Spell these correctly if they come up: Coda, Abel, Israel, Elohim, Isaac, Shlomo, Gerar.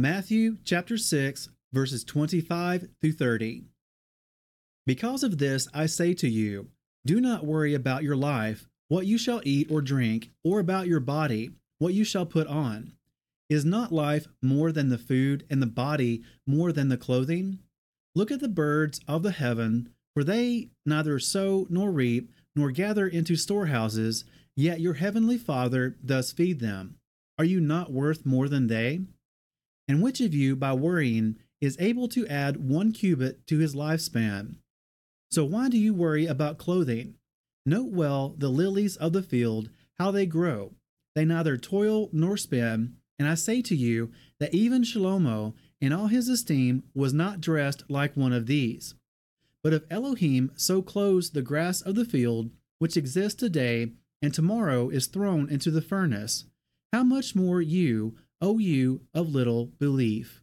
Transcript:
Matthew chapter 6, verses 25 through 30. Because of this, I say to you, do not worry about your life, what you shall eat or drink, or about your body, what you shall put on. Is not life more than the food, and the body more than the clothing? Look at the birds of the heaven, for they neither sow nor reap, nor gather into storehouses, yet your heavenly Father does feed them. Are you not worth more than they? And which of you, by worrying, is able to add 1 cubit to his lifespan? So why do you worry about clothing? Note well the lilies of the field, how they grow. They neither toil nor spin, and I say to you that even Shlomo, in all his esteem, was not dressed like one of these. But if Elohim so clothes the grass of the field, which exists today, and tomorrow is thrown into the furnace, how much more you, O you of little belief?